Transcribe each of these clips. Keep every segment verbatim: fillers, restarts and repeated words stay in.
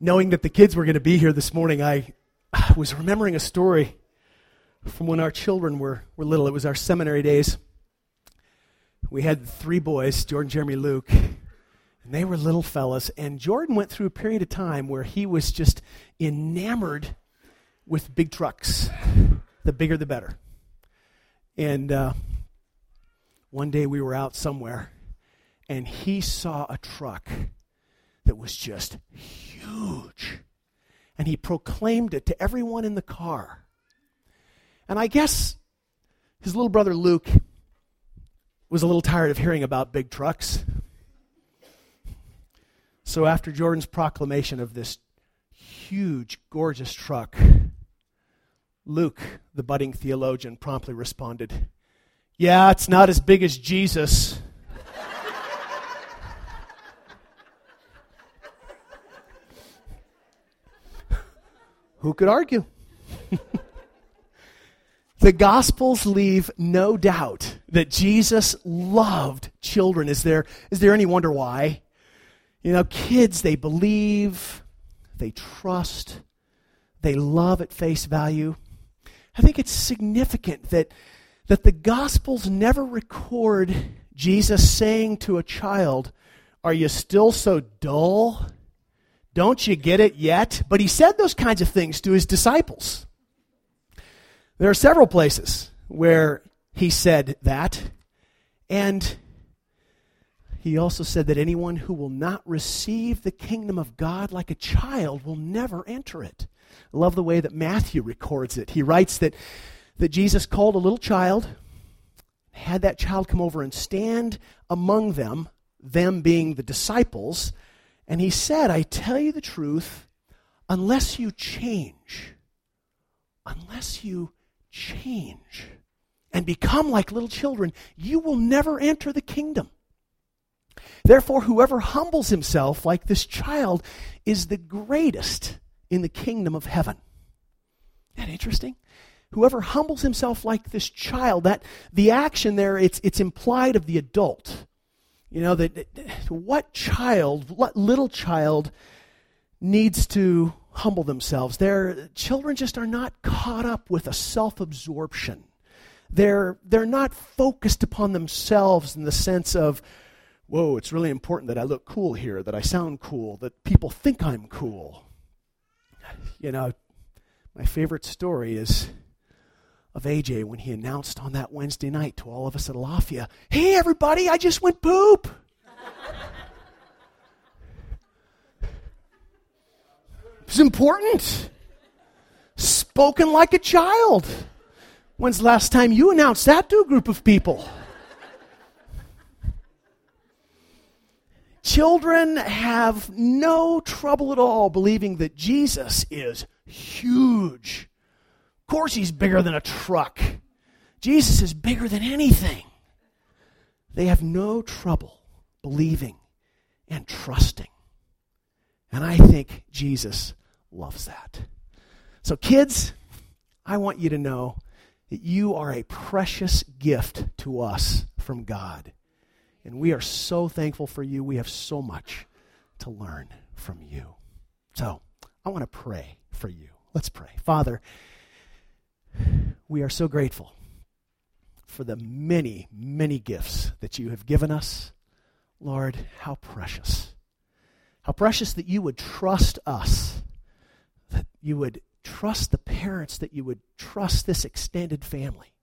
knowing that the kids were going to be here this morning, I was remembering a story from when our children were, were little. It was our seminary days. We had three boys, Jordan, Jeremy, Luke, and they were little fellas. And Jordan went through a period of time where he was just enamored with big trucks. The bigger, the better. And uh, one day we were out somewhere, and he saw a truck that was just huge. And he proclaimed it to everyone in the car. And I guess his little brother Luke was a little tired of hearing about big trucks. So after Jordan's proclamation of this huge, gorgeous truck, Luke, the budding theologian, promptly responded, "Yeah, it's not as big as Jesus." Who could argue? The Gospels leave no doubt that Jesus loved children. Is there, is there any wonder why? You know, kids, they believe, they trust, they love at face value. I think it's significant that, that the Gospels never record Jesus saying to a child, "Are you still so dull? Don't you get it yet?" But he said those kinds of things to his disciples. There are several places where he said that. And he also said that anyone who will not receive the kingdom of God like a child will never enter it. I love the way that Matthew records it. He writes that, that Jesus called a little child, had that child come over and stand among them, them being the disciples, and he said, "I tell you the truth, unless you change, unless you change and become like little children, you will never enter the kingdom. Therefore, whoever humbles himself like this child is the greatest in the kingdom of heaven." Isn't that interesting? Whoever humbles himself like this child, that the action there, it's it's implied of the adult. You know, that what child, what little child needs to humble themselves? Their children just are not caught up with a self-absorption. They're, they're not focused upon themselves in the sense of, whoa, it's really important that I look cool here, that I sound cool, that people think I'm cool. You know, my favorite story is of A J when he announced on that Wednesday night to all of us at Lafayette, "Hey everybody, I just went poop." It's important. Spoken like a child. When's the last time you announced that to a group of people? Children have no trouble at all believing that Jesus is huge. Of course he's bigger than a truck. Jesus is bigger than anything. They have no trouble believing and trusting. And I think Jesus loves that. So kids, I want you to know that you are a precious gift to us from God. And we are so thankful for you. We have so much to learn from you. So I want to pray for you. Let's pray. Father, we are so grateful for the many, many gifts that you have given us. Lord, how precious. How precious that you would trust us, that you would trust the parents, that you would trust this extended family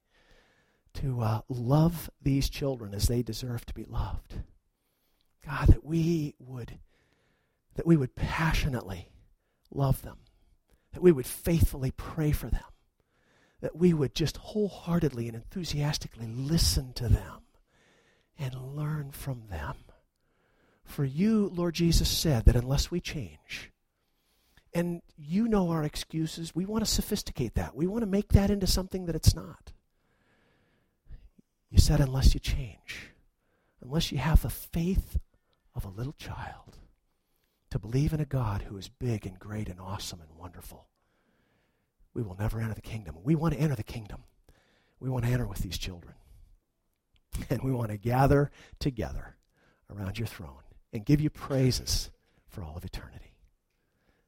to uh, love these children as they deserve to be loved. God, that we would, that we would passionately love them, that we would faithfully pray for them, that we would just wholeheartedly and enthusiastically listen to them and learn from them. For you, Lord Jesus, said that unless we change, and you know our excuses, we want to sophisticate that. We want to make that into something that it's not. You said unless you change, unless you have the faith of a little child to believe in a God who is big and great and awesome and wonderful, we will never enter the kingdom. We want to enter the kingdom. We want to enter with these children. And we want to gather together around your throne and give you praises for all of eternity.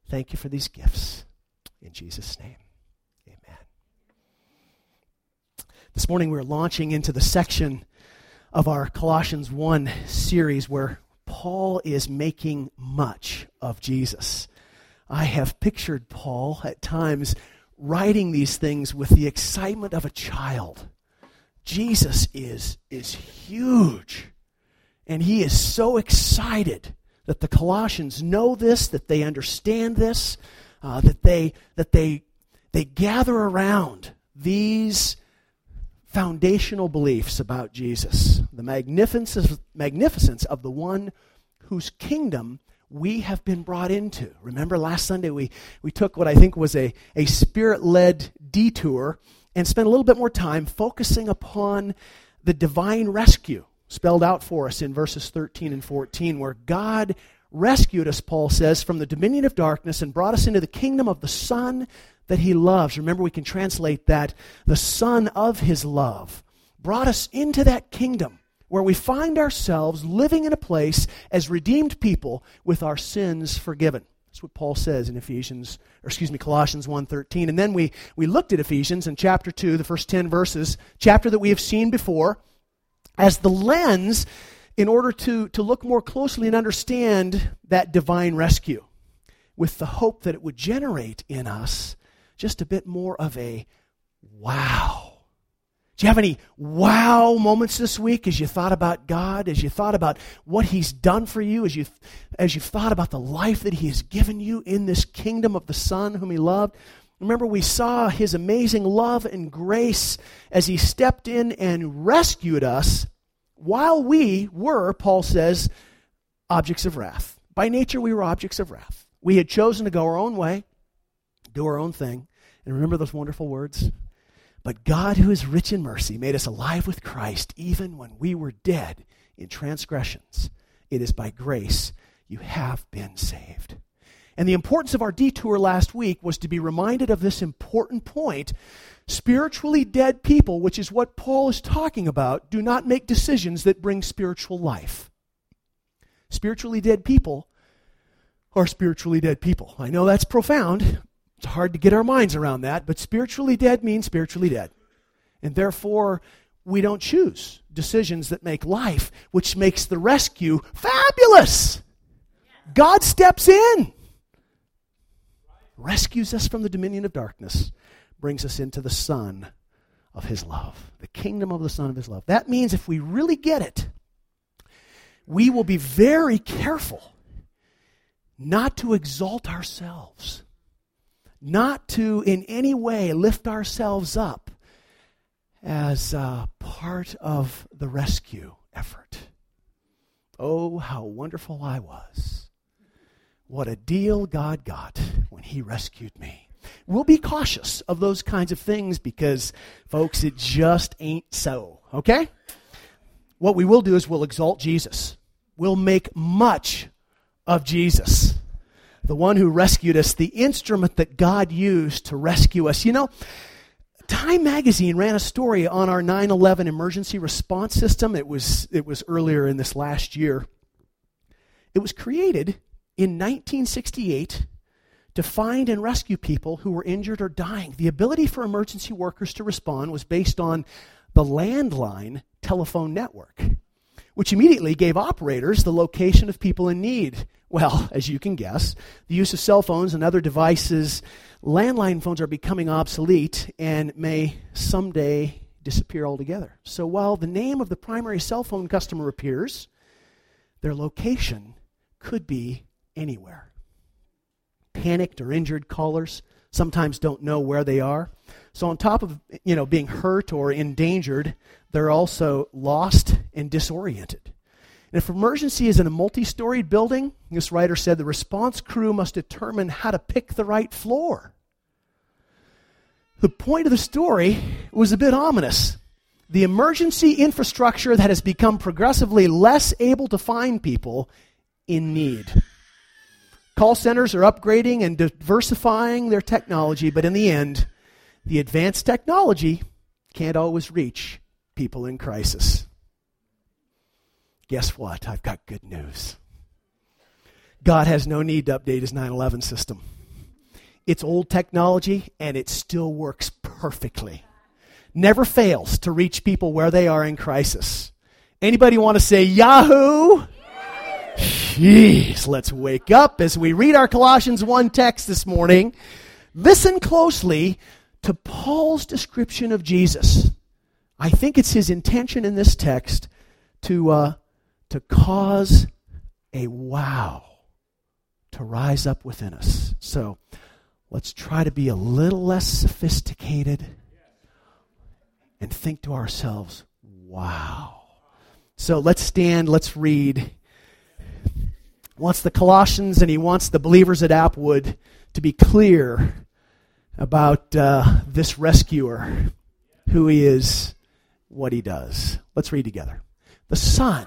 Thank you for these gifts. In Jesus' name, amen. This morning we're launching into the section of our Colossians one series where Paul is making much of Jesus. I have pictured Paul at times writing these things with the excitement of a child. Jesus is, is huge, and he is so excited that the Colossians know this, that they understand this, uh, that they that they they gather around these foundational beliefs about Jesus, the magnificence magnificence of the one whose kingdom we have been brought into. Remember last Sunday we, we took what I think was a, a spirit-led detour and spent a little bit more time focusing upon the divine rescue spelled out for us in verses thirteen and fourteen, where God rescued us, Paul says, from the dominion of darkness and brought us into the kingdom of the Son that he loves. Remember, we can translate that, the Son of his love, brought us into that kingdom where we find ourselves living in a place as redeemed people with our sins forgiven. That's what Paul says in Ephesians, or excuse me, Colossians one thirteen. And then we, we looked at Ephesians in chapter two, the first ten verses, chapter that we have seen before, as the lens in order to, to look more closely and understand that divine rescue with the hope that it would generate in us just a bit more of a wow. Do you have any wow moments this week as you thought about God, as you thought about what he's done for you, as you as you thought about the life that he has given you in this kingdom of the Son whom he loved? Remember, we saw his amazing love and grace as he stepped in and rescued us while we were, Paul says, objects of wrath. By nature, we were objects of wrath. We had chosen to go our own way, do our own thing. And remember those wonderful words? But God, who is rich in mercy, made us alive with Christ even when we were dead in transgressions. It is by grace you have been saved. And the importance of our detour last week was to be reminded of this important point. Spiritually dead people, which is what Paul is talking about, do not make decisions that bring spiritual life. Spiritually dead people are spiritually dead people. I know that's profound. It's hard to get our minds around that, but spiritually dead means spiritually dead. And therefore, we don't choose decisions that make life, which makes the rescue fabulous. God steps in. Rescues us from the dominion of darkness, brings us into the Son of his love, the kingdom of the Son of his love. That means if we really get it, we will be very careful not to exalt ourselves, not to in any way lift ourselves up as uh, part of the rescue effort. Oh, how wonderful I was. What a deal God got when he rescued me. We'll be cautious of those kinds of things because, folks, it just ain't so, okay? What we will do is we'll exalt Jesus. We'll make much of Jesus, the one who rescued us, the instrument that God used to rescue us. You know, Time magazine ran a story on our nine eleven emergency response system. It was, it was earlier in this last year. It was created in nineteen sixty-eight, to find and rescue people who were injured or dying. The ability for emergency workers to respond was based on the landline telephone network, which immediately gave operators the location of people in need. Well, as you can guess, the use of cell phones and other devices, landline phones are becoming obsolete and may someday disappear altogether. So while the name of the primary cell phone customer appears, their location could be anywhere. Panicked or injured callers sometimes don't know where they are. So on top of, you know, being hurt or endangered, they're also lost and disoriented. And if emergency is in a multi-storied building, this writer said the response crew must determine how to pick the right floor. The point of the story was a bit ominous. The emergency infrastructure that has become progressively less able to find people in need. Call centers are upgrading and diversifying their technology, but in the end, the advanced technology can't always reach people in crisis. Guess what? I've got good news. God has no need to update his nine eleven system. It's old technology, and it still works perfectly. Never fails to reach people where they are in crisis. Anybody want to say Yahoo? Jeez, let's wake up as we read our Colossians one text this morning. Listen closely to Paul's description of Jesus. I think it's his intention in this text to uh, to cause a wow to rise up within us. So let's try to be a little less sophisticated and think to ourselves, wow. So let's stand, let's read. He wants the Colossians and he wants the believers at Applewood to be clear about uh, this rescuer, who he is, what he does. Let's read together. The Son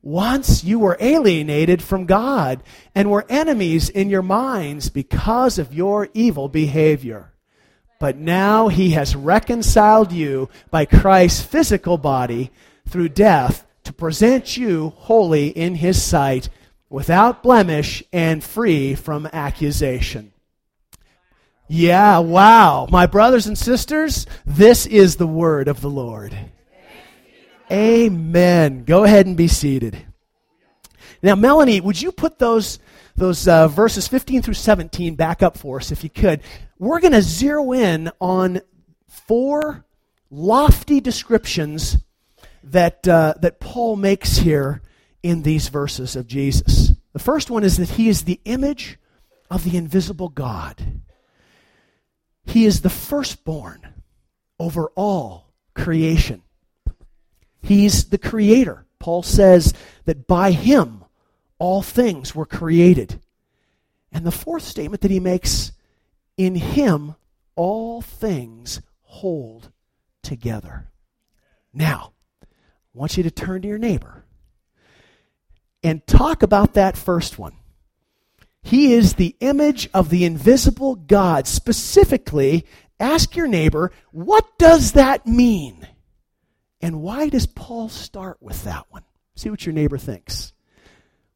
Once you were alienated from God and were enemies in your minds because of your evil behavior. But now he has reconciled you by Christ's physical body through death to present you holy in his sight, without blemish and free from accusation. Yeah, wow. My brothers and sisters, this is the word of the Lord. Amen. Go ahead and be seated. Now, Melanie, would you put those those uh, verses fifteen through seventeen back up for us, if you could? We're going to zero in on four lofty descriptions that uh, that Paul makes here in these verses of Jesus. The first one is that he is the image of the invisible God. He is the firstborn over all creation. He's the creator. Paul says that by him all things were created. And the fourth statement that he makes, in him all things hold together. Now, I want you to turn to your neighbor and talk about that first one. He is the image of the invisible God. Specifically, ask your neighbor, what does that mean? And why does Paul start with that one? See what your neighbor thinks.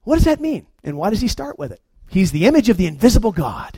What does that mean? And why does he start with it? He's the image of the invisible God.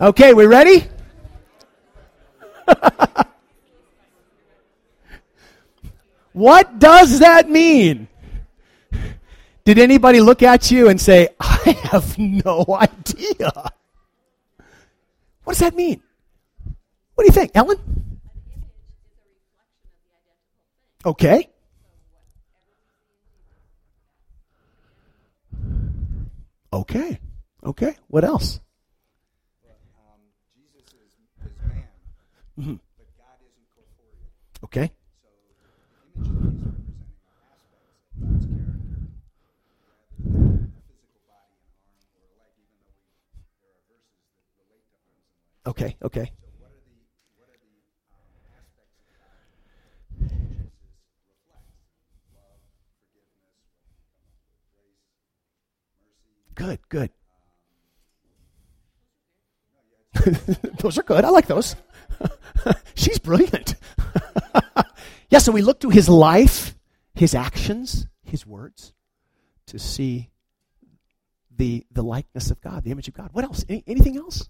Okay, we ready? What does that mean? Did anybody look at you and say, I have no idea? What does that mean? What do you think, Ellen? Okay. Okay. Okay. What else? But, um, Jesus is, is man, mm-hmm. but God isn't corporeal. Okay. So the image that he's representing are aspects of God's character, rather than a physical body and arm or leg, even though we, there are verses that relate to arms and legs. Okay. Okay. So what are the what are the um, aspects of God that Jesus reflects? Love, forgiveness, grace, mercy. Good. Good. Those are good. I like those. She's brilliant. Yeah, so we look to his life, his actions, his words, to see the the likeness of God, the image of God. What else? Any, anything else?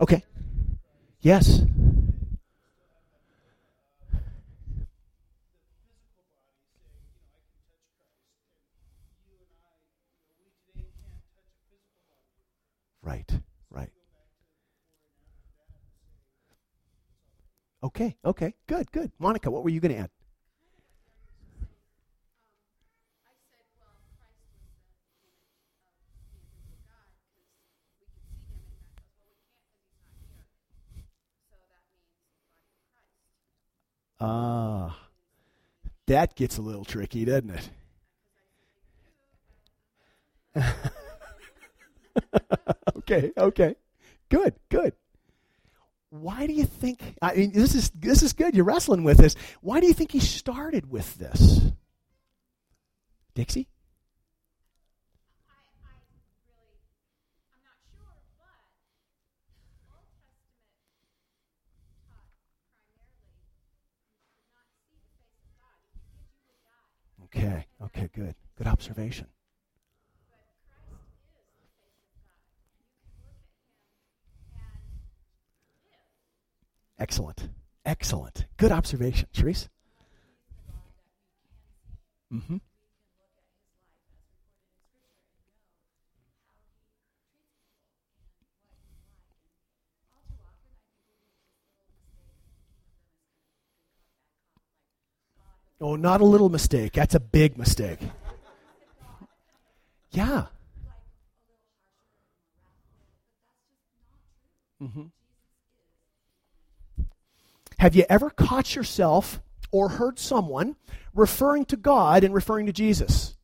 Okay. Yes. Right, right. Okay, okay, good, good. Monica, what were you going to add? Ah, uh, that gets a little tricky, doesn't it? Okay, okay. Good, good. Why do you think, I mean, this is this is good. You're wrestling with this. Why do you think he started with this? Dixie? I, I really, I'm not sure, but the Old Testament taught primarily you could not see the face of God. If you did, you would die. Okay, okay, good. Good observation. Excellent. Excellent. Good observation. Therese? Mm-hmm. Oh, not a little mistake. That's a big mistake. Yeah. Mm-hmm. Have you ever caught yourself or heard someone referring to God and referring to Jesus?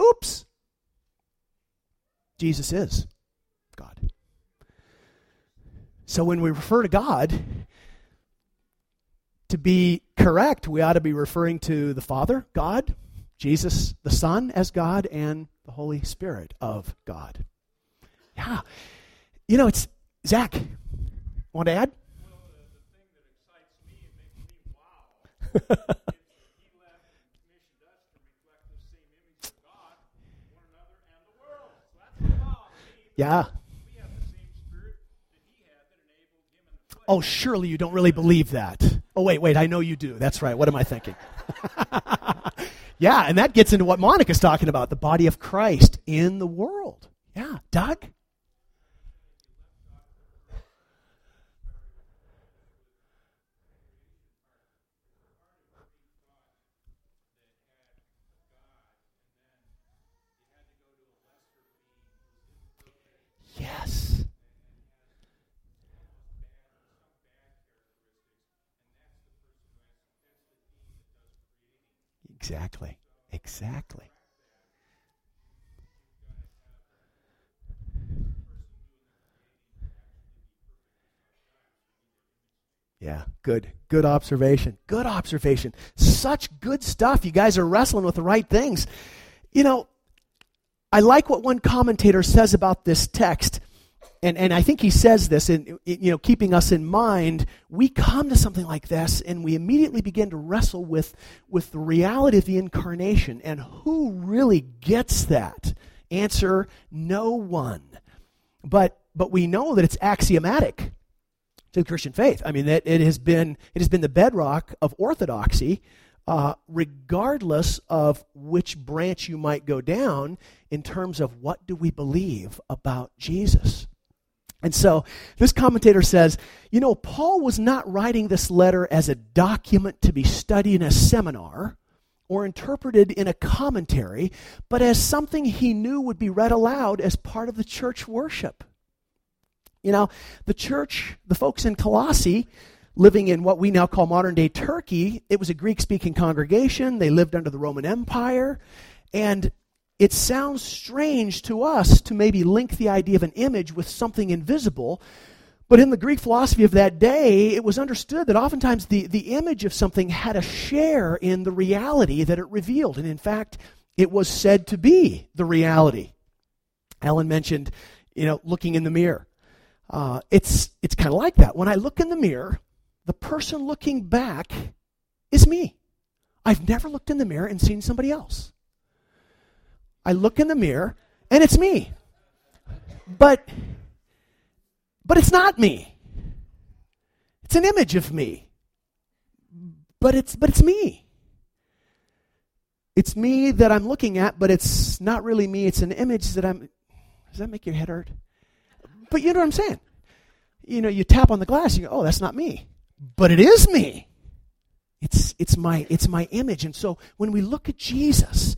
Oops. Jesus is God. So when we refer to God, to be correct, we ought to be referring to the Father, God, Jesus, the Son as God, and the Holy Spirit of God. Yeah. You know, it's, Zach, want to add? If he left and commissioned us to reflect the same image of God, one another, and the world. So that's all. Yeah. We have the same spirit that he had that enabled him in the flesh. Oh, surely you don't really believe that. Oh, wait, wait, I know you do. That's right. What am I thinking? Yeah, and that gets into what Monica's talking about, the body of Christ in the world. Yeah. Doug? Yes. Exactly. Exactly. Yeah, good. Good observation. Good observation. Such good stuff. You guys are wrestling with the right things. You know, I like what one commentator says about this text, and, and I think he says this, in, you know, keeping us in mind, we come to something like this, and we immediately begin to wrestle with, with the reality of the incarnation, and who really gets that? Answer, no one. But but we know that it's axiomatic to the Christian faith. I mean, that it has been it has been the bedrock of orthodoxy. Uh, regardless of which branch you might go down in terms of what do we believe about Jesus. And so this commentator says, you know, Paul was not writing this letter as a document to be studied in a seminar or interpreted in a commentary, but as something he knew would be read aloud as part of the church worship. You know, the church, the folks in Colossae, living in what we now call modern-day Turkey, it was a Greek-speaking congregation. They lived under the Roman Empire. And it sounds strange to us to maybe link the idea of an image with something invisible, but in the Greek philosophy of that day, it was understood that oftentimes the, the image of something had a share in the reality that it revealed. And in fact, it was said to be the reality. Ellen mentioned, you know, looking in the mirror. Uh, it's it's kind of like that. When I look in the mirror, the person looking back is me. I've never looked in the mirror and seen somebody else. I look in the mirror, and it's me. But... But it's not me. It's an image of me. But it's but it's me. It's me that I'm looking at, but it's not really me. It's an image that I'm... Does that make your head hurt? But you know what I'm saying. You know, you tap on the glass, you go, oh, that's not me. But it is me. It's it's my it's my image. And so when we look at Jesus,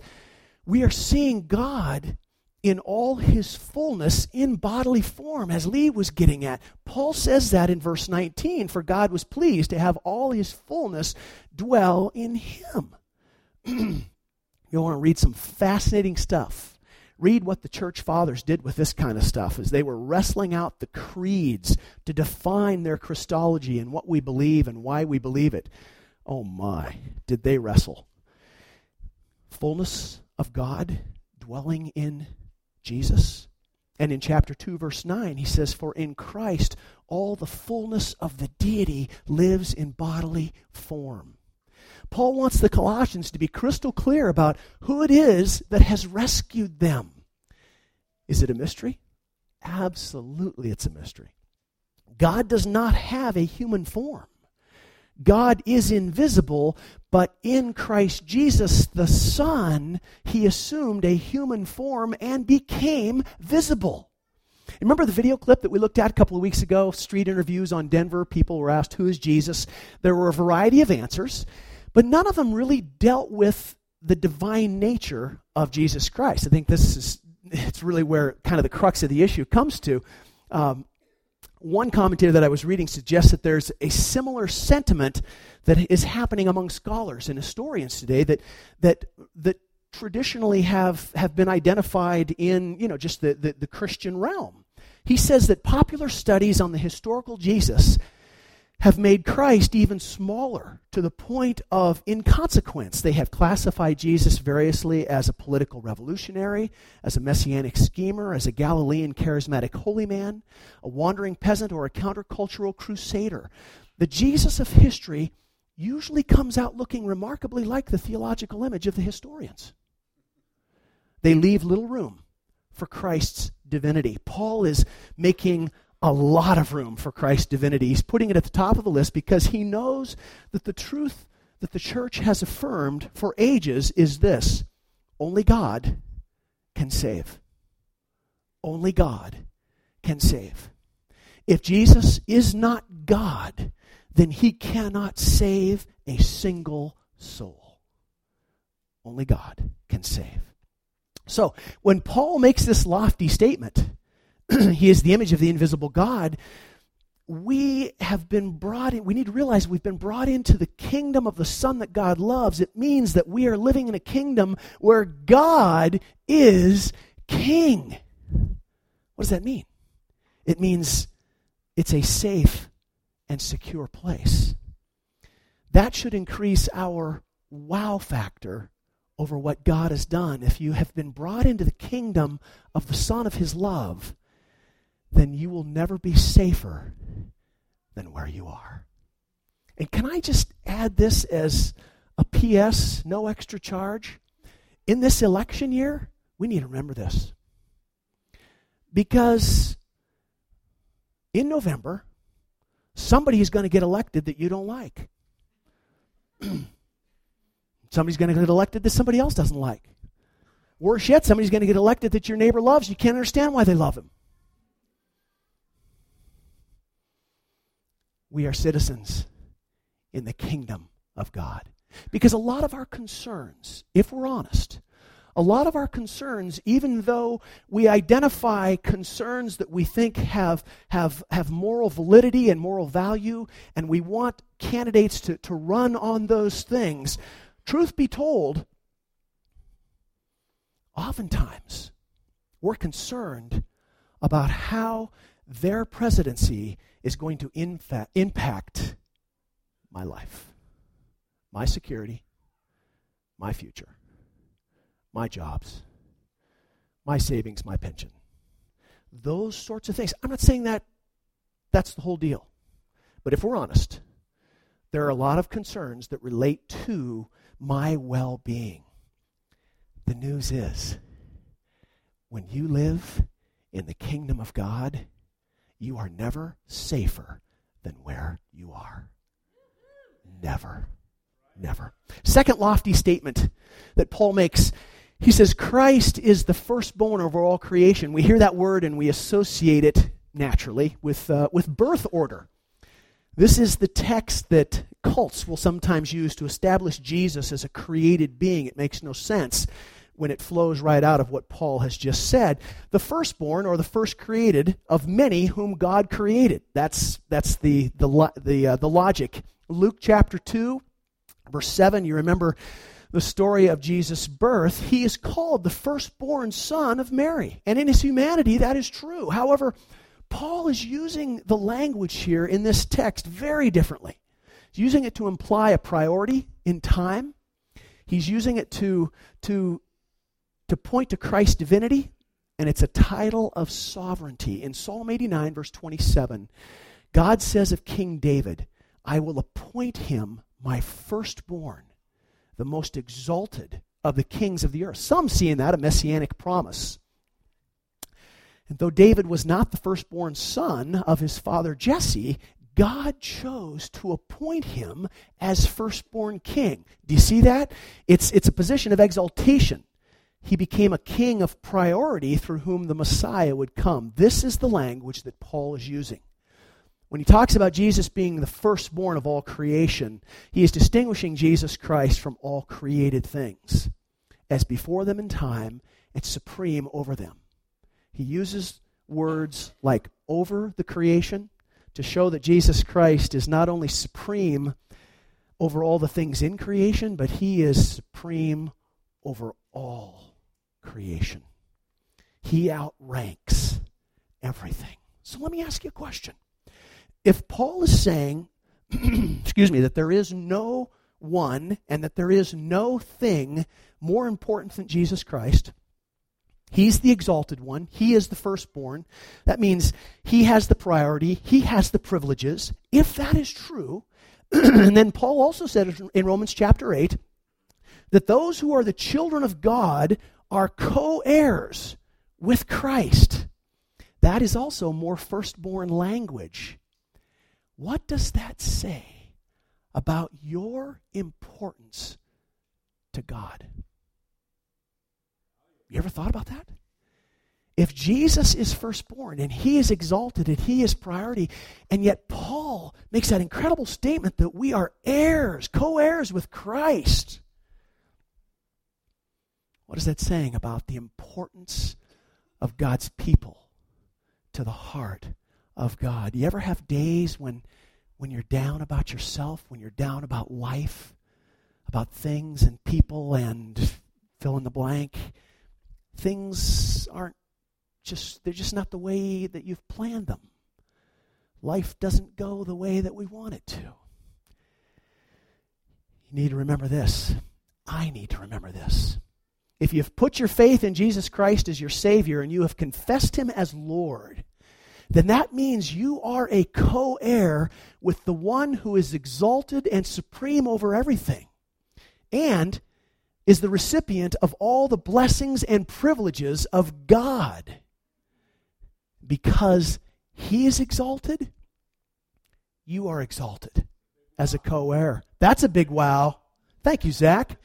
we are seeing God in all his fullness, in bodily form, as Lee was getting at. Paul says that in verse nineteen, for God was pleased to have all his fullness dwell in him. You'll want to read some fascinating stuff. Read what the church fathers did with this kind of stuff as they were wrestling out the creeds to define their Christology and what we believe and why we believe it. Oh my, did they wrestle. Fullness of God dwelling in Jesus. And in chapter two, verse nine, he says, for in Christ all the fullness of the deity lives in bodily form. Paul wants the Colossians to be crystal clear about who it is that has rescued them. Is it a mystery? Absolutely, it's a mystery. God does not have a human form. God is invisible, but in Christ Jesus, the Son, he assumed a human form and became visible. Remember the video clip that we looked at a couple of weeks ago, street interviews on Denver? People were asked, who is Jesus? There were a variety of answers, but none of them really dealt with the divine nature of Jesus Christ. I think this is it's really where kind of the crux of the issue comes to. Um, One commentator that I was reading suggests that there's a similar sentiment that is happening among scholars and historians today that that that traditionally have, have been identified in, you know, just the, the, the Christian realm. He says that popular studies on the historical Jesus have made Christ even smaller to the point of inconsequence. They have classified Jesus variously as a political revolutionary, as a messianic schemer, as a Galilean charismatic holy man, a wandering peasant, or a countercultural crusader. The Jesus of history usually comes out looking remarkably like the theological image of the historians. They leave little room for Christ's divinity. Paul is making a lot of room for Christ's divinity. He's putting it at the top of the list because he knows that the truth that the church has affirmed for ages is this: only God can save. Only God can save. If Jesus is not God, then he cannot save a single soul. Only God can save. So when Paul makes this lofty statement, he is the image of the invisible God, we have been brought in, we need to realize we've been brought into the kingdom of the Son that God loves. It means that we are living in a kingdom where God is king. What does that mean? It means it's a safe and secure place. That should increase our wow factor over what God has done. If you have been brought into the kingdom of the Son of his love, then you will never be safer than where you are. And can I just add this as a P S, no extra charge? In this election year, we need to remember this. Because in November, somebody is going to get elected that you don't like. Somebody's going to get elected that somebody else doesn't like. Worse yet, somebody's going to get elected that your neighbor loves. You can't understand why they love him. We are citizens in the kingdom of God. Because a lot of our concerns, if we're honest, a lot of our concerns, even though we identify concerns that we think have, have, have moral validity and moral value, and we want candidates to, to run on those things, truth be told, oftentimes we're concerned about how their presidency is going to infa- impact my life, my security, my future, my jobs, my savings, my pension. Those sorts of things. I'm not saying that that's the whole deal. But if we're honest, there are a lot of concerns that relate to my well-being. The news is, when you live in the kingdom of God, you are never safer than where you are. Never. Never. Second lofty statement that Paul makes, he says, Christ is the firstborn over all creation. We hear that word and we associate it naturally with, uh, with birth order. This is the text that cults will sometimes use to establish Jesus as a created being. It makes no sense when it flows right out of what Paul has just said. The firstborn, or the first created, of many whom God created. That's that's the the lo- the uh, the logic. Luke chapter two, verse seven, you remember the story of Jesus' birth. He is called the firstborn son of Mary. And in his humanity, that is true. However, Paul is using the language here in this text very differently. He's using it to imply a priority in time. He's using it to to... to point to Christ's divinity, and it's a title of sovereignty. In Psalm eighty-nine, verse twenty-seven, God says of King David, I will appoint him my firstborn, the most exalted of the kings of the earth. Some see in that a messianic promise. And though David was not the firstborn son of his father Jesse, God chose to appoint him as firstborn king. Do you see that? It's, it's a position of exaltation. He became a king of priority through whom the Messiah would come. This is the language that Paul is using. When he talks about Jesus being the firstborn of all creation, he is distinguishing Jesus Christ from all created things as before them in time and supreme over them. He uses words like over the creation to show that Jesus Christ is not only supreme over all the things in creation, but he is supreme over all creation. He outranks everything. So let me ask you a question. If Paul is saying, excuse me, that there is no one and that there is no thing more important than Jesus Christ, he's the exalted one, he is the firstborn, that means he has the priority, he has the privileges. If that is true, and then Paul also said in Romans chapter eight, that those who are the children of God are co-heirs with Christ. That is also more firstborn language. What does that say about your importance to God? You ever thought about that? If Jesus is firstborn and he is exalted and he is priority, and yet Paul makes that incredible statement that we are heirs, co-heirs with Christ. What is that saying about the importance of God's people to the heart of God? You ever have days when, when you're down about yourself, when you're down about life, about things and people and fill in the blank? Things aren't just, they're just not the way that you've planned them. Life doesn't go the way that we want it to. You need to remember this. I need to remember this. If you've put your faith in Jesus Christ as your Savior and you have confessed him as Lord, then that means you are a co-heir with the one who is exalted and supreme over everything and is the recipient of all the blessings and privileges of God. Because he is exalted, you are exalted as a co-heir. That's a big wow. Thank you, Zach.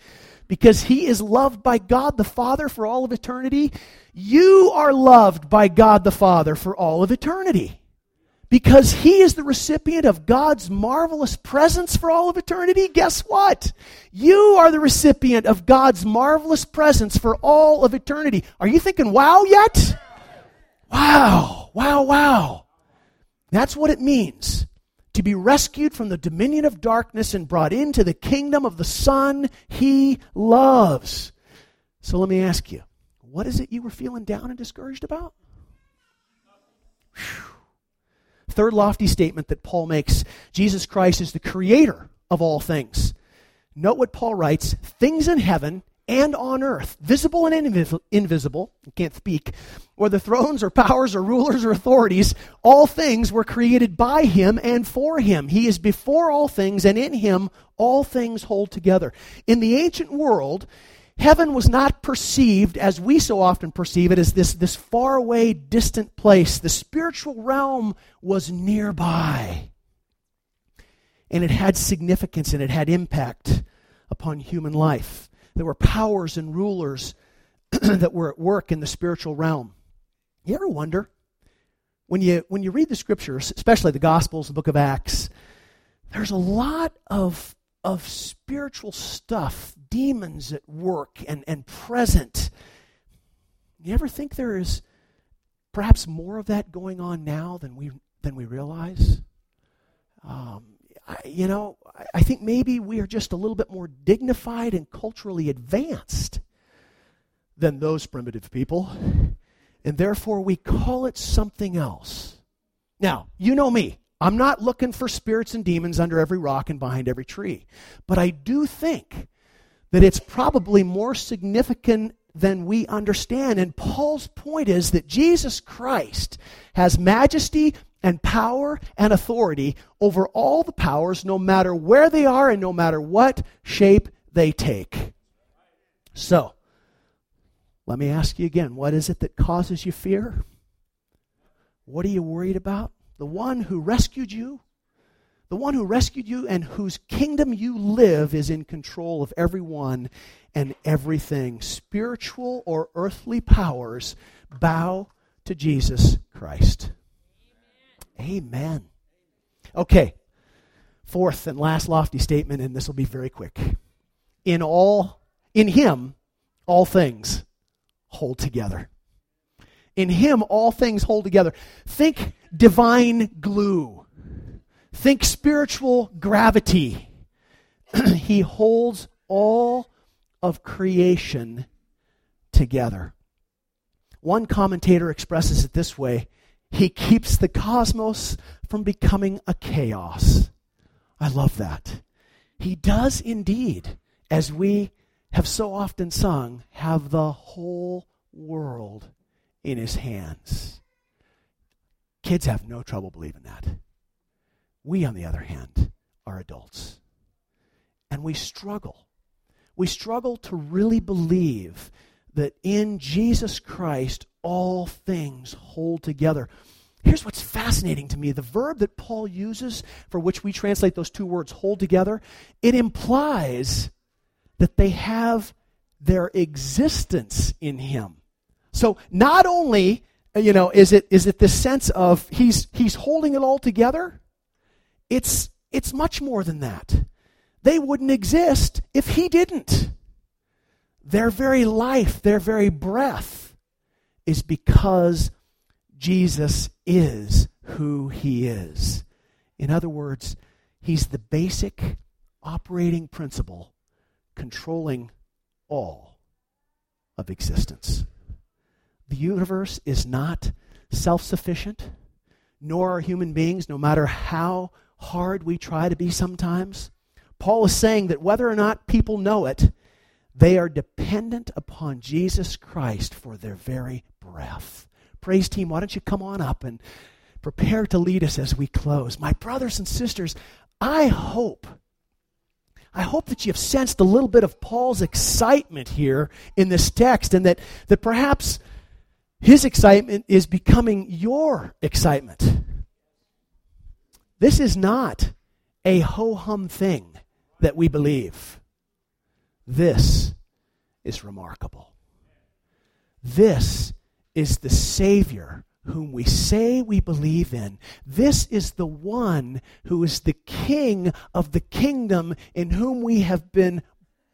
Because he is loved by God the Father for all of eternity, you are loved by God the Father for all of eternity. because he is the recipient of God's marvelous presence for all of eternity. Guess what? You are the recipient of God's marvelous presence for all of eternity. Are you thinking, wow, yet? Wow, wow, wow. That's what it means to be rescued from the dominion of darkness and brought into the kingdom of the Son he loves. So let me ask you, what is it you were feeling down and discouraged about? Whew. Third lofty statement that Paul makes, Jesus Christ is the creator of all things. Note what Paul writes, things in heaven and on earth, visible and invis- invisible, you can't speak, whether thrones or powers or rulers or authorities, all things were created by him and for him. He is before all things, and in him all things hold together. In the ancient world, heaven was not perceived, as we so often perceive it, as this, this faraway, distant place. The spiritual realm was nearby, and it had significance, and it had impact upon human life. There were powers and rulers that were at work in the spiritual realm. You ever wonder, when you when you read the scriptures, especially the Gospels, the book of Acts, there's a lot of, of spiritual stuff, demons at work and, and present. You ever think there is perhaps more of that going on now than we than we realize? Um, I, you know, I, I think maybe we are just a little bit more dignified and culturally advanced than those primitive people, and therefore we call it something else. Now, you know me. I'm not looking for spirits and demons under every rock and behind every tree, but I do think that it's probably more significant than we understand, and Paul's point is that Jesus Christ has majesty and power and authority over all the powers, no matter where they are and no matter what shape they take. So, let me ask you again, what is it that causes you fear? What are you worried about? The one who rescued you, the one who rescued you and whose kingdom you live is in control of everyone and everything. Spiritual or earthly powers bow to Jesus Christ. Amen. Okay, fourth and last lofty statement, and this will be very quick. In all, in him, all things hold together. In him, all things hold together. Think divine glue. Think spiritual gravity. He holds all of creation together. One commentator expresses it this way, he keeps the cosmos from becoming a chaos. I love that. He does indeed, as we have so often sung, have the whole world in his hands. Kids have no trouble believing that. We, on the other hand, are adults. And we struggle. We struggle to really believe that in Jesus Christ, all things hold together. Here's what's fascinating to me. The verb that Paul uses, for which we translate those two words, hold together, it implies that they have their existence in him. So not only, you know, is it is it this sense of he's he's holding it all together, it's it's much more than that. They wouldn't exist if he didn't. Their very life, their very breath is because Jesus is who he is. In other words, he's the basic operating principle controlling all of existence. The universe is not self-sufficient, nor are human beings, no matter how hard we try to be sometimes. Paul is saying that whether or not people know it, they are dependent upon Jesus Christ for their very breath. Praise team, why don't you come on up and prepare to lead us as we close. My brothers and sisters, I hope, I hope that you have sensed a little bit of Paul's excitement here in this text, and that, that perhaps his excitement is becoming your excitement. This is not a ho-hum thing that we believe. This is remarkable. This is the Savior whom we say we believe in. This is the one who is the King of the kingdom in whom we have been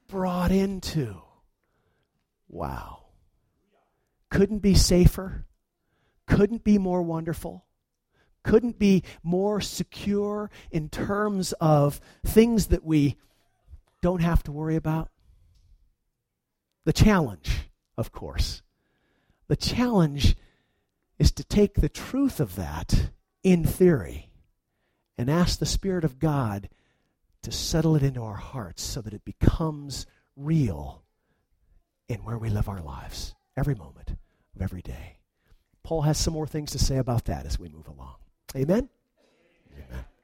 brought into. Wow. Couldn't be safer. Couldn't be more wonderful. Couldn't be more secure in terms of things that we don't have to worry about. The challenge, of course, the challenge is to take the truth of that in theory and ask the Spirit of God to settle it into our hearts so that it becomes real in where we live our lives, every moment of every day. Paul has some more things to say about that as we move along. Amen? Amen.